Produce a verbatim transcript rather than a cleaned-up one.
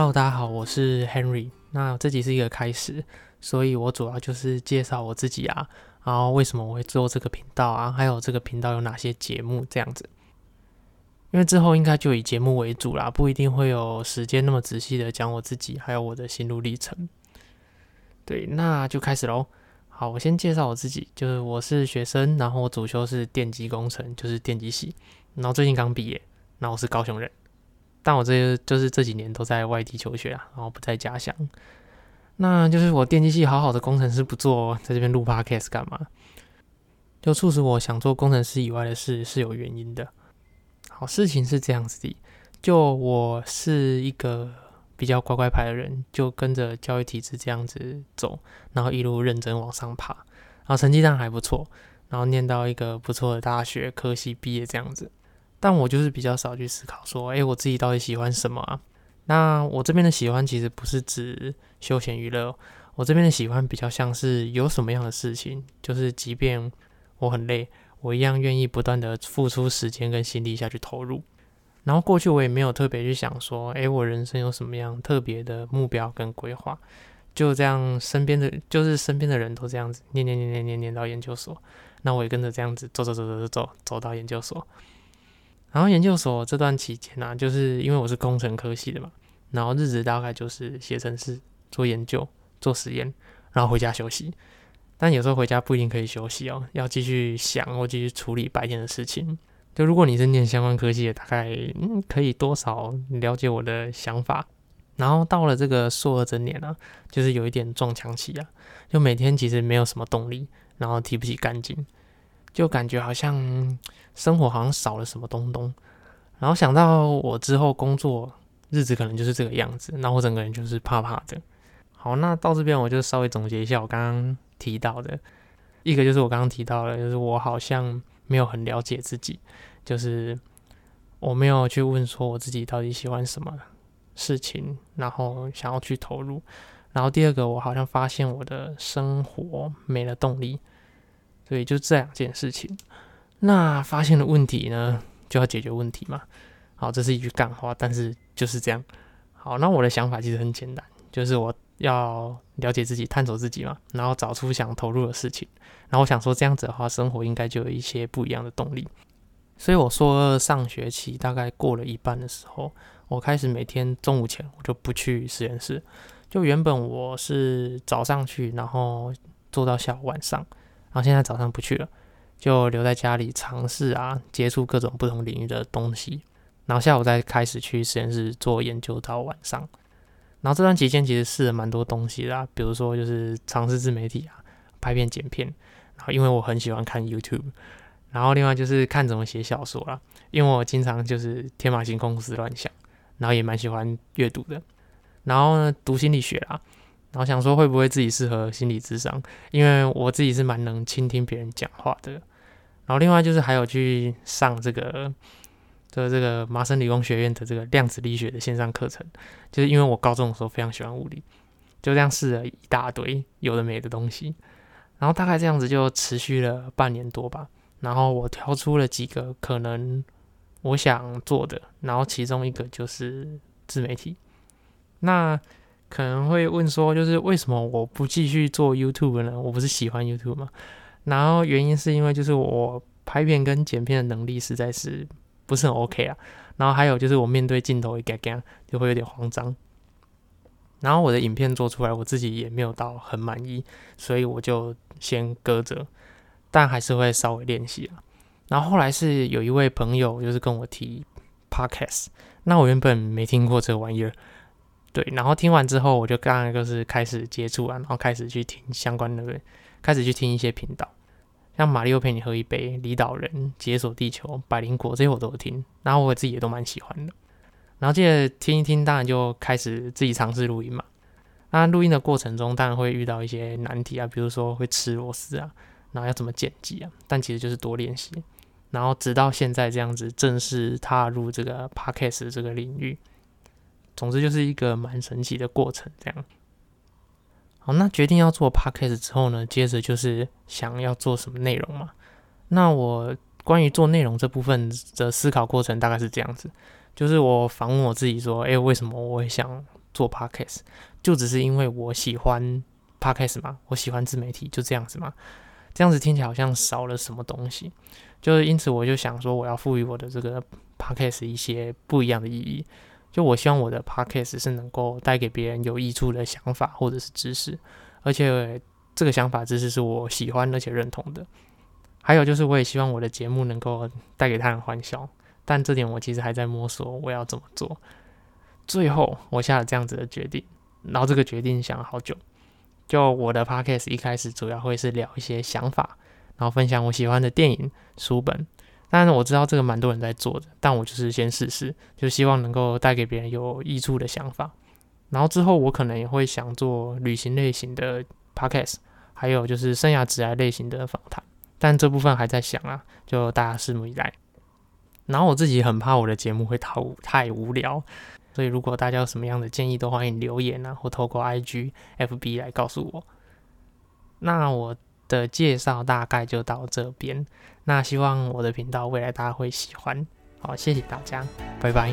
Hello， 大家好，我是 Henry。那这集是一个开始，所以我主要就是介绍我自己啊，然后为什么我会做这个频道啊，还有这个频道有哪些节目这样子。因为之后应该就以节目为主啦，不一定会有时间那么仔细的讲我自己，还有我的心路历程。对，那就开始咯。好，我先介绍我自己，就是我是学生，然后我主修是电机工程，就是电机系，然后最近刚毕业，然后我是高雄人。但我这就是这几年都在外地求学啊，然后不在家乡。那就是我电机系好好的工程师不做，在这边录 Podcast 干嘛？就促使我想做工程师以外的事是有原因的。好，事情是这样子的，就我是一个比较乖乖牌的人，就跟着教育体制这样子走，然后一路认真往上爬，然后成绩当然还不错，然后念到一个不错的大学科系毕业这样子。但我就是比较少去思考说，诶，我自己到底喜欢什么啊？那我这边的喜欢其实不是指休闲娱乐哦，我这边的喜欢比较像是有什么样的事情，就是即便我很累，我一样愿意不断的付出时间跟心力下去投入。然后过去我也没有特别去想说，诶，我人生有什么样特别的目标跟规划，就这样身边的就是身边的人都这样子念念念念念念到研究所，那我也跟着这样子走走走走走走到研究所。然后研究所这段期间啊，就是因为我是工程科系的嘛，然后日子大概就是写程式、做研究、做实验，然后回家休息。但有时候回家不一定可以休息哦，要继续想或继续处理白天的事情。就如果你是念相关科系的，大概、嗯、可以多少了解我的想法。然后到了这个硕二整年啊，就是有一点撞墙期啊，就每天其实没有什么动力，然后提不起干劲。就感觉好像生活好像少了什么东东，然后想到我之后工作日子可能就是这个样子，那我整个人就是怕怕的。好，那到这边我就稍微总结一下我刚刚提到的，一个就是我刚刚提到的，就是我好像没有很了解自己，就是我没有去问说我自己到底喜欢什么事情，然后想要去投入。然后第二个，我好像发现我的生活没了动力。所以就这两件事情，那发现了问题呢，就要解决问题嘛。好，这是一句干话，但是就是这样。好，那我的想法其实很简单，就是我要了解自己，探索自己嘛，然后找出想投入的事情。然后我想说这样子的话，生活应该就有一些不一样的动力。所以我硕二上学期大概过了一半的时候，我开始每天中午前我就不去实验室，就原本我是早上去，然后做到下午晚上。然后现在早上不去了，就留在家里尝试啊，接触各种不同领域的东西，然后下午再开始去实验室做研究到晚上。然后这段期间其实试了蛮多东西啦，比如说就是尝试自媒体啊，拍片剪片，然后因为我很喜欢看 YouTube， 然后另外就是看怎么写小说啦，因为我经常就是天马行空胡思乱想，然后也蛮喜欢阅读的，然后呢读心理学啦。然后想说会不会自己适合心理咨商，因为我自己是蛮能倾听别人讲话的。然后另外就是还有去上这个就是这个麻省理工学院的这个量子力学的线上课程，就是因为我高中的时候非常喜欢物理，就这样试了一大堆有的没的东西。然后大概这样子就持续了半年多吧。然后我挑出了几个可能我想做的，然后其中一个就是自媒体。那可能会问说，就是为什么我不继续做 YouTube 呢？我不是喜欢 YouTube 吗？然后原因是因为就是我拍片跟剪片的能力实在是不是很 OK 啊。然后还有就是我面对镜头一嘎嘎就会有点慌张。然后我的影片做出来，我自己也没有到很满意，所以我就先搁着，但还是会稍微练习啊。然后后来是有一位朋友就是跟我提 Podcast， 那我原本没听过这个玩意儿。对，然后听完之后，我就刚刚就是开始接触啊，然后开始去听相关的，开始去听一些频道，像马里奥陪你喝一杯、离岛人、解锁地球、百灵果这些我都有听，然后我自己也都蛮喜欢的。然后接着听一听，当然就开始自己尝试录音嘛。那录音的过程中，当然会遇到一些难题啊，比如说会吃螺丝啊，然后要怎么剪辑啊，但其实就是多练习。然后直到现在这样子正式踏入这个 podcast 这个领域。总之就是一个蛮神奇的过程，这样。好，那决定要做 podcast 之后呢，接着就是想要做什么内容嘛。那我关于做内容这部分的思考过程大概是这样子，就是我访问我自己说，哎、欸，为什么我会想做 podcast， 就只是因为我喜欢 podcast 嘛，我喜欢自媒体，就这样子嘛。这样子听起来好像少了什么东西，就是因此我就想说，我要赋予我的这个 podcast 一些不一样的意义。就我希望我的 podcast 是能够带给别人有益处的想法或者是知识，而且这个想法知识是我喜欢而且认同的。还有就是我也希望我的节目能够带给他人欢笑，但这点我其实还在摸索我要怎么做。最后我下了这样子的决定，然后这个决定想了好久。就我的 podcast 一开始主要会是聊一些想法，然后分享我喜欢的电影、书本。当然我知道这个蛮多人在做的，但我就是先试试，就希望能够带给别人有益处的想法。然后之后我可能也会想做旅行类型的 podcast， 还有就是生涯职涯类型的访谈，但这部分还在想啊，就大家拭目以待。然后我自己很怕我的节目会太无聊，所以如果大家有什么样的建议都欢迎留言啊，或透过 I G、F B 来告诉我。那我的介绍大概就到这边，那希望我的频道未来大家会喜欢。好，谢谢大家，拜拜。